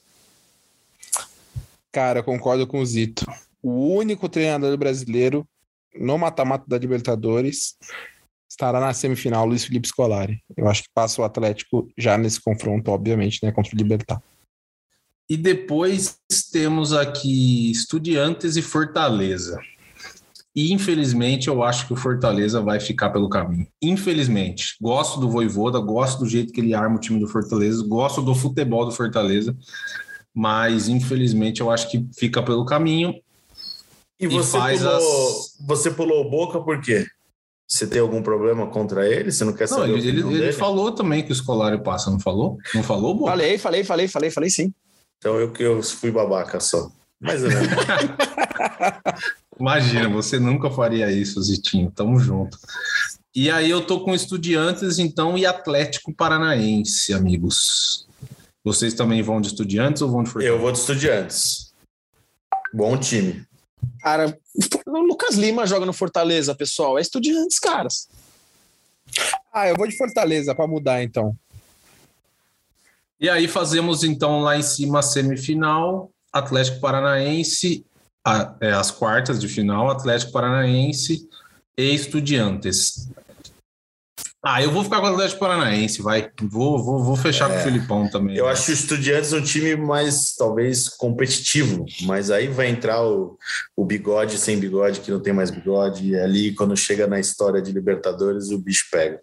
Cara, eu concordo com o Zito. O único treinador brasileiro no mata-mata da Libertadores estará na semifinal, Luiz Felipe Scolari. Eu acho que passa o Atlético já nesse confronto, obviamente, né, contra o Libertad. E depois temos aqui Estudiantes e Fortaleza. E, infelizmente, eu acho que o Fortaleza vai ficar pelo caminho. Infelizmente. Gosto do Vojvoda, gosto do jeito que ele arma o time do Fortaleza, gosto do futebol do Fortaleza, mas, infelizmente, eu acho que fica pelo caminho. E, e você, faz pulou, as... você pulou o Boca por quê? Você tem algum problema contra ele? Você não quer saber? Não, ele, ele, ele falou também que o Scolari passa, não falou? Não falou, Boca? Falei, falei, falei, falei, falei sim. Então eu que eu fui babaca só. Mas eu não. Imagina, você nunca faria isso, Zitinho. Tamo junto. E aí eu tô com Estudiantes, então, e Atlético Paranaense, amigos. Vocês também vão de Estudiantes ou vão de Fortaleza? Eu vou de Estudiantes. Bom time. Cara, o Lucas Lima joga no Fortaleza, pessoal. É Estudiantes, caras. Ah, eu vou de Fortaleza pra mudar, então. E aí fazemos, então, lá em cima a semifinal, Atlético Paranaense, a, é, as quartas de final, Atlético Paranaense e Estudiantes. Ah, eu vou ficar com o Atlético Paranaense, vai. Vou, vou, vou fechar é, com o Filipão também. Eu né? acho o Estudiantes um time mais, talvez, competitivo, mas aí vai entrar o, o bigode sem bigode, que não tem mais bigode, e ali, quando chega na história de Libertadores, o bicho pega.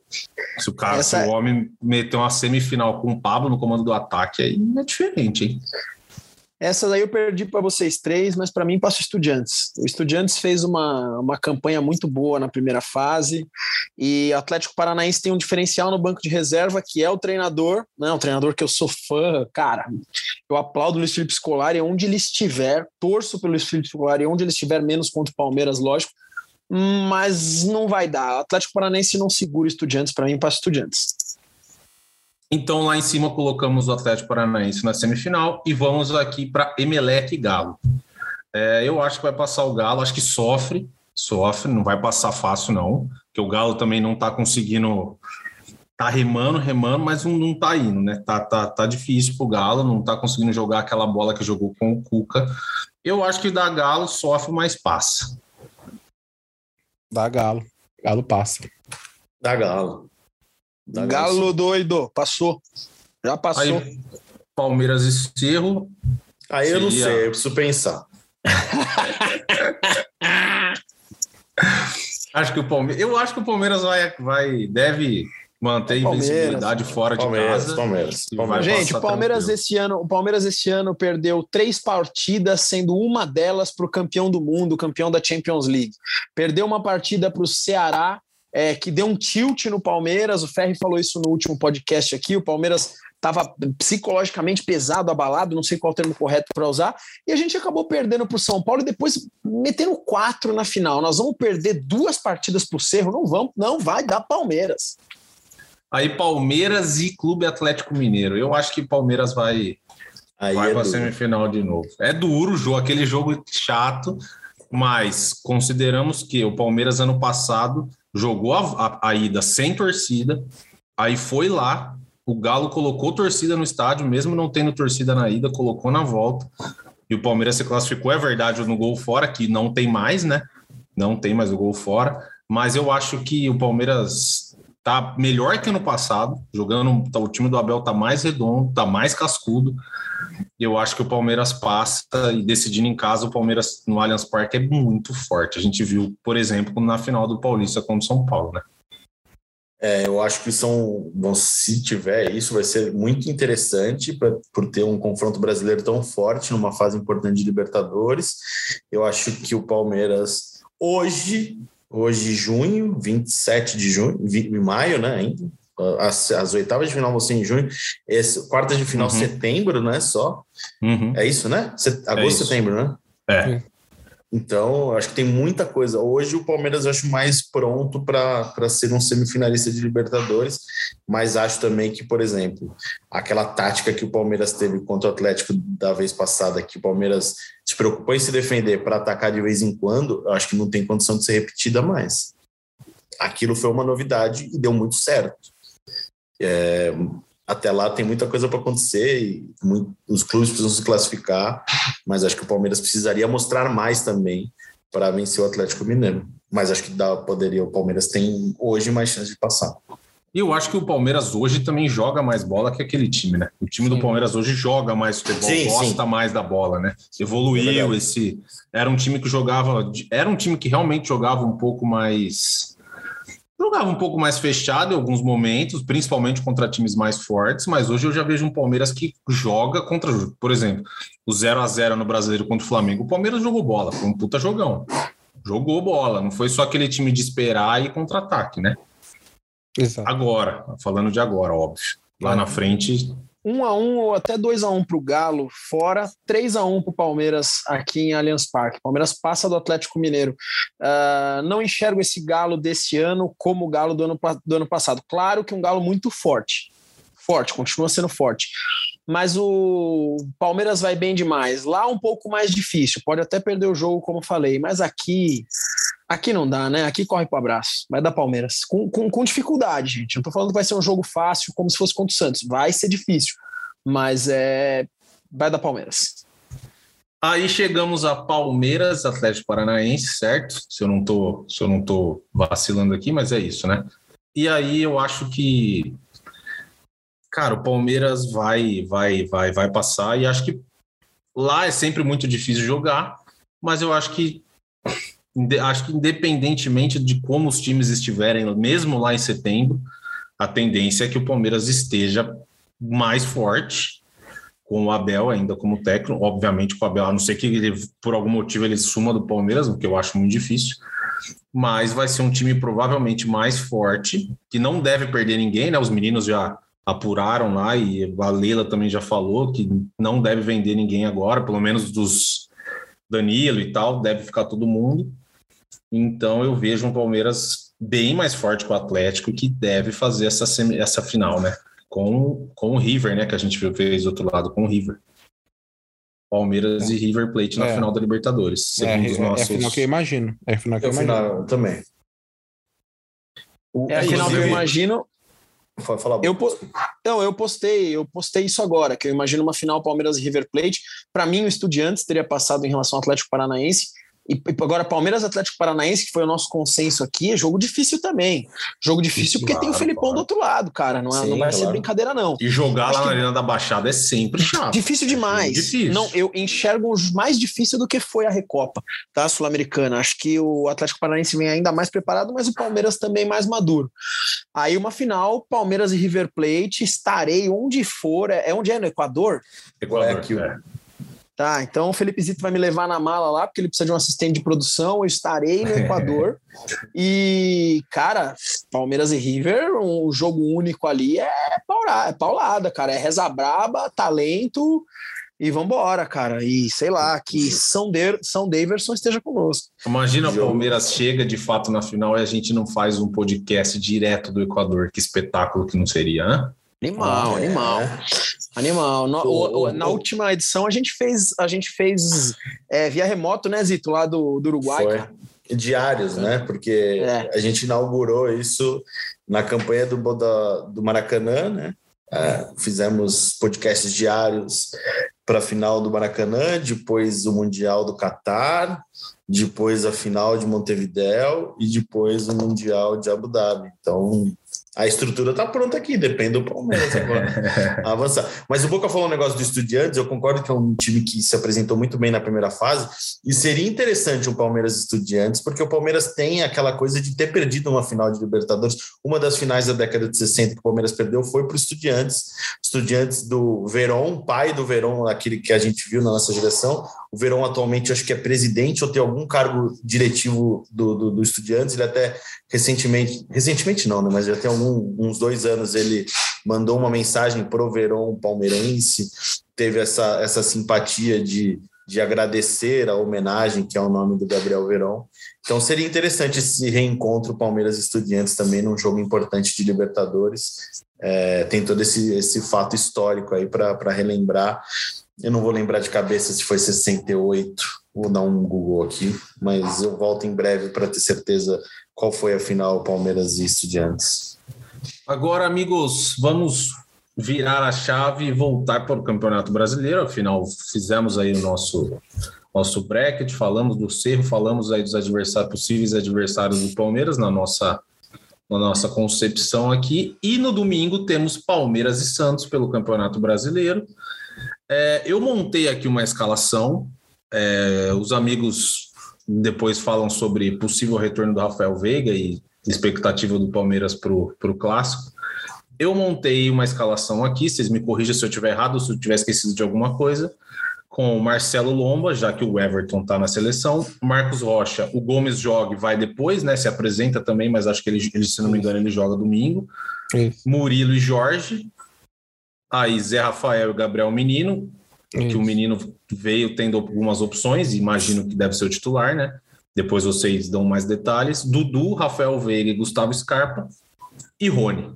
Se o, cara, Essa... se o homem meter uma semifinal com o Pablo no comando do ataque, aí é diferente, hein? Essa daí eu perdi para vocês três, mas para mim passa o Estudiantes. O Estudiantes fez uma, uma campanha muito boa na primeira fase e o Atlético Paranaense tem um diferencial no banco de reserva, que é o treinador, né, o treinador que eu sou fã, cara, eu aplaudo o Luiz Felipe Scolari onde ele estiver, torço pelo Luiz Felipe Scolari onde ele estiver, menos contra o Palmeiras, lógico, mas não vai dar. O Atlético Paranaense não segura Estudiantes, para mim passa o Estudiantes. Então, lá em cima, colocamos o Atlético Paranaense na semifinal e vamos aqui para Emelec e Galo. É, eu acho que vai passar o Galo, acho que sofre, sofre, não vai passar fácil não, porque o Galo também não está conseguindo, tá remando, remando, mas não está indo, né? Tá, tá, tá difícil para o Galo, não está conseguindo jogar aquela bola que jogou com o Cuca. Eu acho que dá Galo, sofre, mas passa. Dá Galo, Galo passa. Dá Galo. Da Galo Galo doido, passou. Já passou. Aí, Palmeiras e Cerro. Aí seria... eu não sei, eu preciso pensar. Acho que o Palmeiras, eu acho que o Palmeiras vai, vai deve manter a invencibilidade fora Palmeiras, de casa. Palmeiras, Palmeiras. Gente, o Palmeiras esse ano, o Palmeiras esse ano perdeu três partidas, sendo uma delas para o campeão do mundo, campeão da Champions League. Perdeu uma partida para o Ceará. É, que deu um tilt no Palmeiras, o Ferri falou isso no último podcast aqui, o Palmeiras estava psicologicamente pesado, abalado, não sei qual o termo correto para usar, e a gente acabou perdendo para o São Paulo e depois metendo quatro na final. Nós vamos perder duas partidas para o Cerro? Não vamos, não vai dar Palmeiras. Aí Palmeiras e Clube Atlético Mineiro. Eu acho que Palmeiras vai, vai é para a semifinal de novo. É duro o jogo, aquele jogo chato, mas consideramos que o Palmeiras ano passado... jogou a, a, a ida sem torcida, aí foi lá, o Galo colocou torcida no estádio, mesmo não tendo torcida na ida, colocou na volta, e o Palmeiras se classificou, é verdade, no gol fora, que não tem mais, né? Não tem mais o gol fora, mas eu acho que o Palmeiras tá melhor que ano passado, jogando, tá, o time do Abel tá mais redondo, tá mais cascudo, eu acho que o Palmeiras passa e decidindo em casa, o Palmeiras no Allianz Parque é muito forte. A gente viu, por exemplo, na final do Paulista contra o São Paulo, né? É, eu acho que são... Bom, se tiver isso, vai ser muito interessante pra, por ter um confronto brasileiro tão forte numa fase importante de Libertadores. Eu acho que o Palmeiras hoje, hoje junho, vinte e sete de junho, de maio, né, ainda, As, as oitavas de final vão ser em junho, esse, quartas de final uhum. setembro, né? Só uhum. é isso, né? Set, agosto, é setembro, né? É. Então, acho que tem muita coisa. Hoje o Palmeiras eu acho mais pronto para ser um semifinalista de Libertadores, mas acho também que, por exemplo, aquela tática que o Palmeiras teve contra o Atlético da vez passada, que o Palmeiras se preocupou em se defender para atacar de vez em quando, eu acho que não tem condição de ser repetida mais. Aquilo foi uma novidade e deu muito certo. É, até lá tem muita coisa para acontecer e muito, os clubes precisam se classificar, mas acho que o Palmeiras precisaria mostrar mais também para vencer o Atlético Mineiro. Mas acho que dá, poderia, o Palmeiras tem hoje mais chance de passar. E eu acho que o Palmeiras hoje também joga mais bola que aquele time, né? O time sim. do Palmeiras hoje joga mais futebol, sim, gosta sim. mais da bola, né? Evoluiu é esse... Era um time que jogava... Era um time que realmente jogava um pouco mais... Jogava um pouco mais fechado em alguns momentos, principalmente contra times mais fortes, mas hoje eu já vejo um Palmeiras que joga contra... Por exemplo, o zero a zero no Brasileiro contra o Flamengo, o Palmeiras jogou bola, foi um puta jogão. Jogou bola, não foi só aquele time de esperar e contra-ataque, né? Exato. Agora, falando de agora, óbvio. Lá é. na frente... um a um ou até dois a um para o Galo fora, três a um para o Palmeiras aqui em Allianz Parque. Palmeiras passa do Atlético Mineiro. Uh, não enxergo esse Galo desse ano como o Galo do ano, do ano passado. Claro que um Galo muito forte. Forte, continua sendo forte. Mas o Palmeiras vai bem demais. Lá um pouco mais difícil. Pode até perder o jogo, como eu falei. Mas aqui... Aqui não dá, né? Aqui corre pro abraço. Vai dar Palmeiras. Com, com, com dificuldade, gente. Não tô falando que vai ser um jogo fácil, como se fosse contra o Santos. Vai ser difícil. Mas é... vai dar Palmeiras. Aí chegamos a Palmeiras, Atlético Paranaense, certo? Se eu não tô, se eu não tô vacilando aqui, mas é isso, né? E aí eu acho que... Cara, o Palmeiras vai, vai, vai, vai passar. E acho que lá é sempre muito difícil jogar. Mas eu acho que... Acho que independentemente de como os times estiverem, mesmo lá em setembro, a tendência é que o Palmeiras esteja mais forte, com o Abel ainda como técnico, obviamente com o Abel, a não ser que ele, por algum motivo ele suma do Palmeiras, o que eu acho muito difícil, mas vai ser um time provavelmente mais forte, que não deve perder ninguém, né? Os meninos já apuraram lá e a Leila também já falou que não deve vender ninguém agora, pelo menos dos Danilo e tal, deve ficar todo mundo. Então eu vejo um Palmeiras bem mais forte que o Atlético, que deve fazer essa, semi, essa final, né? Com, com o River, né? Que a gente fez do outro lado com o River. Palmeiras é. e River Plate na é. final da Libertadores. Segundo é, os nossos... é a final que eu imagino. É a final que eu, eu imagino também. O... É a final que eu imagino. Falar eu, então, eu postei, eu postei isso agora, que eu imagino uma final Palmeiras e River Plate. Para mim, o Estudiantes teria passado em relação ao Atlético Paranaense. E agora, Palmeiras e Atlético Paranaense, que foi o nosso consenso aqui, é jogo difícil também. Jogo difícil porque claro, tem o Filipão claro. do outro lado, cara. Não, é, Sim, não vai claro. ser brincadeira, não. E jogar Acho lá na Arena da Baixada é sempre chato. Difícil demais. É difícil. Não, eu enxergo mais difícil do que foi a Recopa, tá? Sul-Americana. Acho que o Atlético Paranaense vem ainda mais preparado, mas o Palmeiras também mais maduro. Aí, uma final, Palmeiras e River Plate, estarei onde for. É onde é? No Equador? Equador, é aqui, é. Tá, então o Felipe Zito vai me levar na mala lá, porque ele precisa de um assistente de produção, eu estarei no Equador. E, cara, Palmeiras e River, um jogo único ali é paulada, é paulada, cara. É reza braba, talento e vambora, cara. E sei lá, que São, de- São Deyverson esteja conosco. Imagina o Palmeiras chega de fato na final e a gente não faz um podcast direto do Equador. Que espetáculo que não seria, né? Animal, ah, é. animal, animal. Na, o, o, na última edição a gente fez, a gente fez é, via remoto, né, Zito, lá do, do Uruguai. Foi. Cara. Diários, né? Porque é. a gente inaugurou isso na campanha do, do, do Maracanã, né? É, fizemos podcasts diários para a final do Maracanã, depois o Mundial do Catar, depois a final de Montevidéu e depois o Mundial de Abu Dhabi. Então... A estrutura está pronta aqui, depende do Palmeiras agora avançar. Mas o Boca falou um negócio do Estudiantes, eu concordo que é um time que se apresentou muito bem na primeira fase, e seria interessante o Palmeiras Estudiantes, porque o Palmeiras tem aquela coisa de ter perdido uma final de Libertadores. Uma das finais da década de sessenta que o Palmeiras perdeu foi para o Estudiantes. Estudiantes do Verón, pai do Verón, aquele que a gente viu na nossa geração. O Verón atualmente acho que é presidente ou tem algum cargo diretivo do, do, do Estudiantes. Ele até recentemente, recentemente não, né? Mas já tem algum, uns dois anos ele mandou uma mensagem pro Verón palmeirense, teve essa, essa simpatia de de agradecer a homenagem, que é o nome do Gabriel Veron. Então seria interessante esse reencontro Palmeiras Estudiantes também num jogo importante de Libertadores. É, tem todo esse, esse fato histórico aí para relembrar. Eu não vou lembrar de cabeça se foi sessenta e oito, vou dar um Google aqui, mas eu volto em breve para ter certeza qual foi a final Palmeiras e Estudiantes. Agora, amigos, vamos virar a chave e voltar para o Campeonato Brasileiro. Afinal, fizemos aí o nosso, nosso bracket, falamos do Cerro, falamos aí dos adversários, possíveis adversários do Palmeiras na nossa, na nossa concepção aqui. E no domingo temos Palmeiras e Santos pelo Campeonato Brasileiro. É, eu montei aqui uma escalação, é, os amigos depois falam sobre possível retorno do Rafael Veiga e expectativa do Palmeiras para o Clássico. Eu montei uma escalação aqui, vocês me corrijam se eu estiver errado, se eu tiver esquecido de alguma coisa, com o Marcelo Lomba, já que o Everton está na seleção, Marcos Rocha, o Gomes joga e vai depois, né, se apresenta também, mas acho que ele, ele se não me engano, ele joga domingo, isso. Murilo e Jorge, aí Zé Rafael e Gabriel Menino, isso. Que o Menino veio tendo algumas opções, imagino que deve ser o titular, né, depois vocês dão mais detalhes, Dudu, Rafael Veiga e Gustavo Scarpa, e Rony.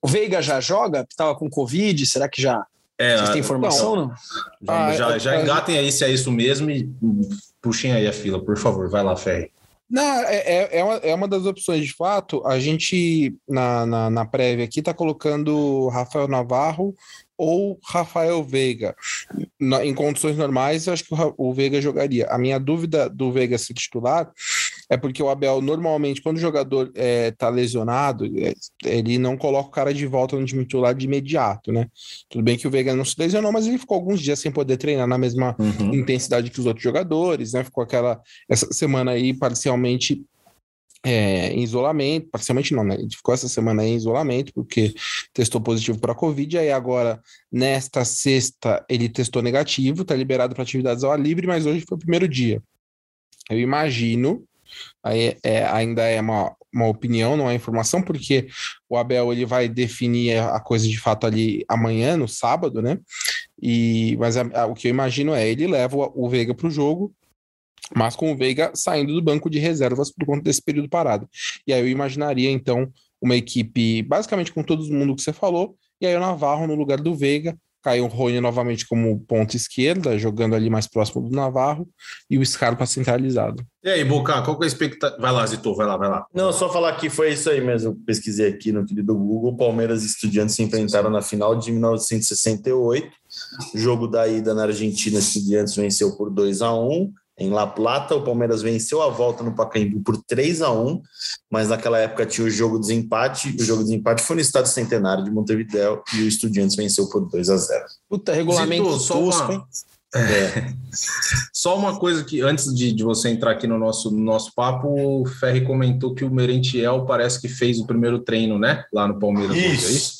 O Veiga já joga? Estava com Covid? Será que já... É, vocês têm informação, não? não? Já, ah, já, eu, já eu, engatem eu... aí se é isso mesmo e puxem aí a fila, por favor. Vai lá, Ferri. Não, é, é, uma, é uma das opções, de fato. A gente, na, na, na prévia aqui, está colocando Rafael Navarro ou Rafael Veiga. Na, em condições normais, eu acho que o, o Veiga jogaria. A minha dúvida do Veiga ser titular... É porque o Abel, normalmente, quando o jogador está é, lesionado, ele não coloca o cara de volta no time titular de imediato, né? Tudo bem que o Veiga não se lesionou, mas ele ficou alguns dias sem poder treinar na mesma uhum. intensidade que os outros jogadores, né? Ficou aquela... Essa semana aí, parcialmente... É, em isolamento, parcialmente não, né? Ele ficou essa semana aí em isolamento, porque testou positivo para a Covid, aí agora, nesta sexta, ele testou negativo, está liberado para atividades ao ar livre, mas hoje foi o primeiro dia. Eu imagino... Aí é, ainda é uma, uma opinião, não é informação, porque o Abel ele vai definir a coisa de fato ali amanhã, no sábado, né? E, mas a, a, o que eu imagino é ele leva o, o Veiga para o jogo, mas com o Veiga saindo do banco de reservas por conta desse período parado. E aí eu imaginaria, então, uma equipe basicamente com todo mundo que você falou, e aí o Navarro no lugar do Veiga. Caiu o Rony novamente como ponta esquerda, jogando ali mais próximo do Navarro, e o Scarpa centralizado. E aí, Boca, qual que é a expectativa? Vai lá, Zito, vai lá, vai lá. Não, só falar que foi isso aí mesmo, pesquisei aqui no querido Google, Palmeiras e Estudiantes se enfrentaram na final de mil novecentos e sessenta e oito, o jogo da ida na Argentina, Estudiantes venceu por dois a um, em La Plata, o Palmeiras venceu a volta no Pacaembu por três a um, mas naquela época tinha o jogo de desempate, o jogo de desempate foi no Estádio Centenário de Montevidéu e o Estudiantes venceu por dois a zero. Puta, regulamento tosco, hein? É. Só uma coisa que, antes de, de você entrar aqui no nosso, no nosso papo, o Ferri comentou que o Merentiel parece que fez o primeiro treino, né? Lá no Palmeiras. Isso. É isso?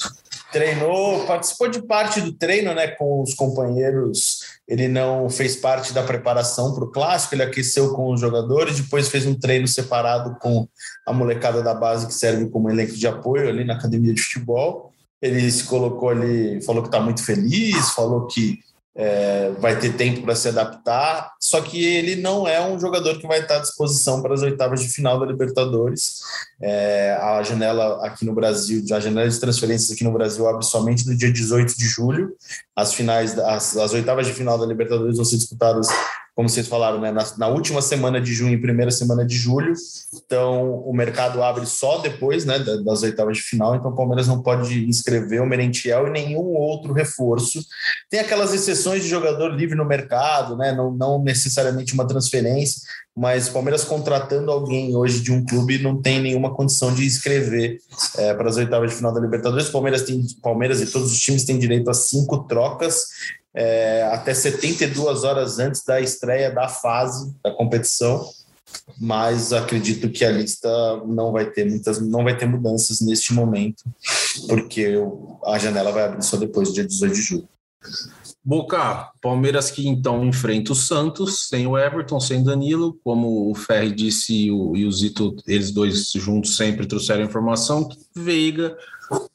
Treinou, participou de parte do treino, né, com os companheiros, ele não fez parte da preparação para o Clássico, ele aqueceu com os jogadores, depois fez um treino separado com a molecada da base que serve como elenco de apoio ali na academia de futebol, ele se colocou ali, falou que está muito feliz, falou que é, vai ter tempo para se adaptar, só que ele não é um jogador que vai estar à disposição para as oitavas de final da Libertadores. É, a janela aqui no Brasil, a janela de transferências aqui no Brasil abre somente no dia dezoito de julho. As finais, as, as oitavas de final da Libertadores vão ser disputadas, como vocês falaram, né, na, na última semana de junho e primeira semana de julho. Então, o mercado abre só depois, né, das oitavas de final. Então, o Palmeiras não pode inscrever o Merentiel e nenhum outro reforço. Tem aquelas exceções de jogador livre no mercado, né, não, não necessariamente uma transferência, mas o Palmeiras contratando alguém hoje de um clube não tem nenhuma condição de inscrever é, para as oitavas de final da Libertadores. O Palmeiras, tem, Palmeiras e todos os times têm direito a cinco trocas é, até setenta e duas horas antes da estreia da fase da competição, mas acredito que a lista não vai ter muitas, não vai ter mudanças neste momento, porque a janela vai abrir só depois do dia dezoito de julho. Boca, Palmeiras que então enfrenta o Santos, sem o Everton, sem Danilo, como o Ferri disse e o, e o Zito, eles dois juntos sempre trouxeram informação, que Veiga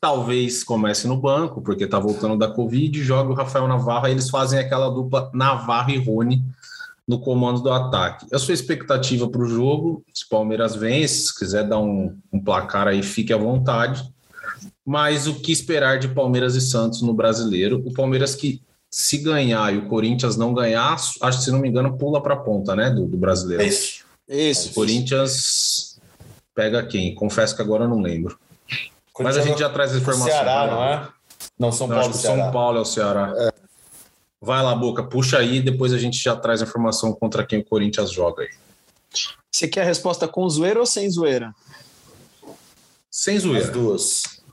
talvez comece no banco, porque está voltando da Covid, joga o Rafael Navarro, aí eles fazem aquela dupla Navarro e Rony no comando do ataque. A sua expectativa para o jogo, se o Palmeiras vence, se quiser dar um, um placar aí, fique à vontade, mas o que esperar de Palmeiras e Santos no Brasileiro? O Palmeiras que se ganhar e o Corinthians não ganhar, acho que, se não me engano, pula para a ponta, né, do, do Brasileiro. Isso, isso. O Corinthians pega quem? Confesso que agora eu não lembro. Mas a gente já traz a informação. Ceará, né? Não é? Não, São Paulo, não, São Paulo é o Ceará. É. Vai lá, Boca, puxa aí, depois a gente já traz a informação contra quem o Corinthians joga aí. Você quer a resposta com zoeira ou sem zoeira? Sem zoeira. As duas.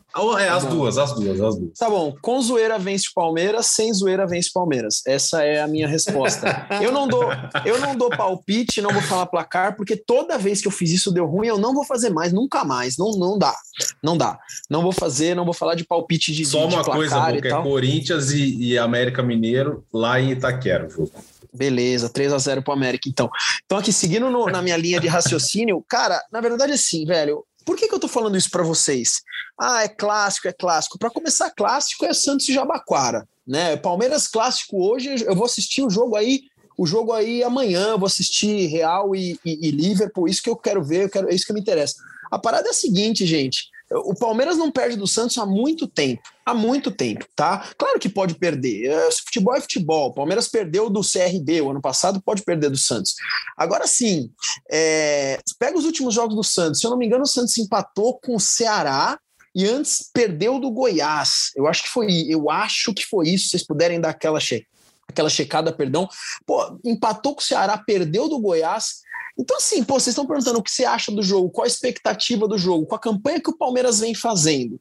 É, as duas, as duas, as duas. Tá bom, com zoeira vence o Palmeiras, sem zoeira vence o Palmeiras. Essa é a minha resposta. Eu não dou, eu não dou palpite, não vou falar placar, porque toda vez que eu fiz isso deu ruim, eu não vou fazer mais, nunca mais. Não, não dá, não dá. Não vou fazer, não vou falar de palpite de placar. Só uma coisa, Boca, é Corinthians e, e América Mineiro lá em Itaquera, viu? Beleza, três a zero pro América, então. Então aqui, seguindo no, na minha linha de raciocínio, cara, na verdade é assim, velho. Por que que eu tô falando isso pra vocês? Ah, é clássico, é clássico. Pra começar, clássico é Santos e Jabaquara, né? Palmeiras clássico hoje, eu vou assistir o jogo aí, o jogo aí amanhã, eu vou assistir Real e, e, e Liverpool, isso que eu quero ver, eu quero, é isso que me interessa. A parada é a seguinte, gente, o Palmeiras não perde do Santos há muito tempo, há muito tempo, tá? Claro que pode perder, futebol é futebol, o Palmeiras perdeu do C R B o ano passado, pode perder do Santos. Agora sim, é, pega os últimos jogos do Santos, se eu não me engano o Santos empatou com o Ceará e antes perdeu do Goiás, eu acho que foi, eu acho que foi isso, se vocês puderem dar aquela, che- aquela checada, perdão, pô, empatou com o Ceará, perdeu do Goiás. Então, assim, pô, vocês estão perguntando o que você acha do jogo, qual a expectativa do jogo, com a campanha que o Palmeiras vem fazendo.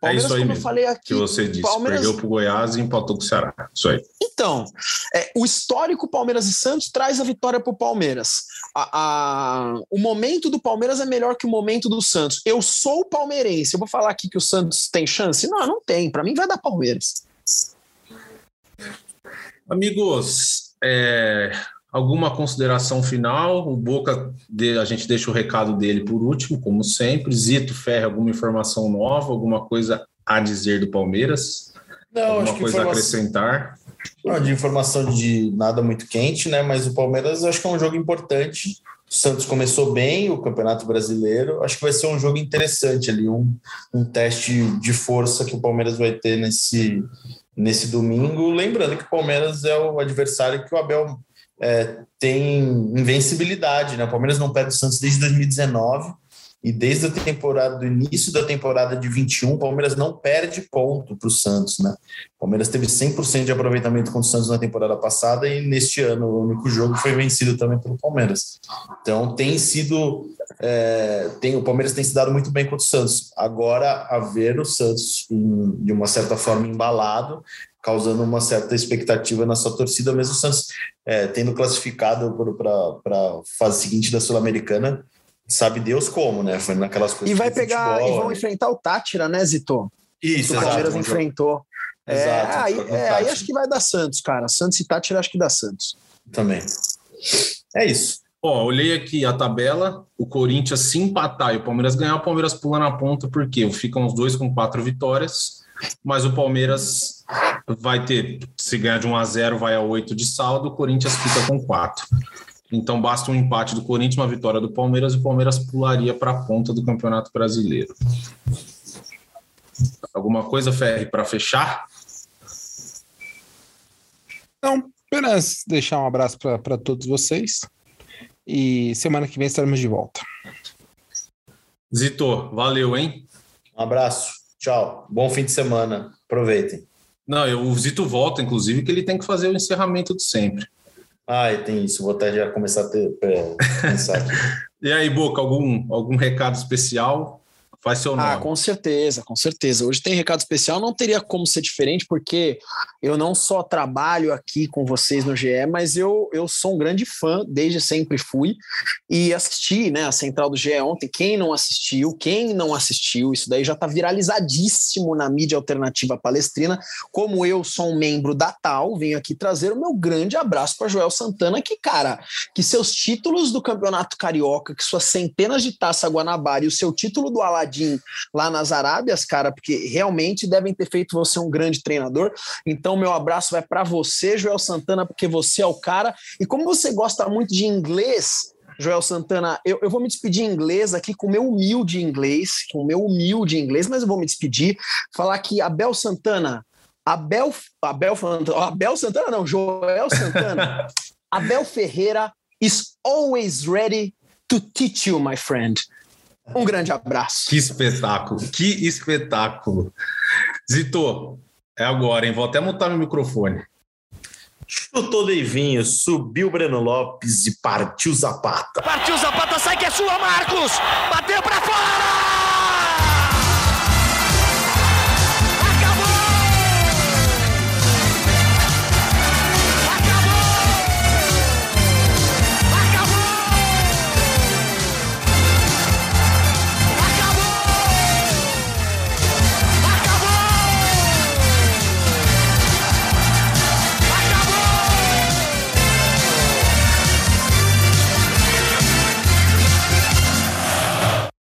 Palmeiras, é isso aí, como eu falei aqui, que você disse, Palmeiras perdeu para o Goiás e empatou com o Ceará. Isso aí. Então, é, o histórico Palmeiras e Santos traz a vitória para o Palmeiras. A, a, o momento do Palmeiras é melhor que o momento do Santos. Eu sou palmeirense, eu vou falar aqui que o Santos tem chance? Não, não tem. Para mim, vai dar Palmeiras. Amigos, é... alguma consideração final? O Boca, a gente deixa o recado dele por último, como sempre. Zito, Ferri, alguma informação nova, alguma coisa a dizer do Palmeiras? Não, alguma acho que coisa informa... a acrescentar? Não, de informação de nada muito quente, né? Mas o Palmeiras acho que é um jogo importante. O Santos começou bem o Campeonato Brasileiro. Acho que vai ser um jogo interessante ali, um, um teste de força que o Palmeiras vai ter nesse, nesse domingo. Lembrando que o Palmeiras é o adversário que o Abel... É, tem invencibilidade, né? O Palmeiras não perde o Santos desde dois mil e dezenove e desde a temporada, do início da temporada de vinte e um, o Palmeiras não perde ponto para o Santos, né? O Palmeiras teve cem por cento de aproveitamento contra o Santos na temporada passada e neste ano o único jogo foi vencido também pelo Palmeiras. Então tem sido, é, tem, o Palmeiras tem se dado muito bem contra o Santos. Agora, a ver o Santos em, de uma certa forma embalado, causando uma certa expectativa na sua torcida, mesmo o Santos é, tendo classificado para a fase seguinte da Sul-Americana, sabe Deus como, né? Foi naquelas coisas. E vai pegar futebol, e vão né? enfrentar o Tátira, né, Zito? Isso, exato. O Palmeiras enfrentou. Exato. É, aí, é, aí acho que vai dar Santos, cara. Santos e Tátira acho que dá Santos. Também. É isso. Ó, olhei aqui a tabela, o Corinthians se empatar e o Palmeiras ganhar, o Palmeiras pula na ponta, porque ficam os dois com quatro vitórias, mas o Palmeiras vai ter, se ganhar de um a zero, vai a oito de saldo, o Corinthians fica com quatro. Então basta um empate do Corinthians, uma vitória do Palmeiras, e o Palmeiras pularia para a ponta do Campeonato Brasileiro. Alguma coisa, Ferri, para fechar? Não, apenas deixar um abraço para todos vocês e semana que vem estaremos de volta. Zito, valeu, hein? Um abraço. Tchau, bom fim de semana, aproveitem. Não, eu, o Zito volta, inclusive, que ele tem que fazer o encerramento de sempre. Ah, tem isso, vou até já começar a ter, pensar aqui. E aí, Boca, algum, algum recado especial? Faz seu nome. Ah, com certeza, com certeza. Hoje tem recado especial, não teria como ser diferente, porque eu não só trabalho aqui com vocês no G E, mas eu, eu sou um grande fã, desde sempre fui, e assisti, né, a Central do G E ontem. Quem não assistiu, quem não assistiu, isso daí já está viralizadíssimo na mídia alternativa palestrina. Como eu sou um membro da T A U, venho aqui trazer o meu grande abraço para Joel Santana, que, cara, que seus títulos do Campeonato Carioca, que suas centenas de Taça Guanabara e o seu título do Aladim lá nas Arábias, cara, porque realmente devem ter feito você um grande treinador. Então meu abraço vai para você, Joel Santana, porque você é o cara. E como você gosta muito de inglês, Joel Santana, eu, eu vou me despedir em inglês aqui com o meu humilde inglês, com o meu humilde inglês, mas eu vou me despedir, falar que Abel Santana, Abel, Abel, Abel Santana não, Joel Santana, Abel Ferreira is always ready to teach you, my friend. Um grande abraço. Que espetáculo, que espetáculo. Zito, é agora, hein? Vou até montar meu microfone. Chutou Deivinho, subiu Breno Lopes e partiu Zapata. Partiu Zapata, sai que é sua, Marcos! Bateu pra fora!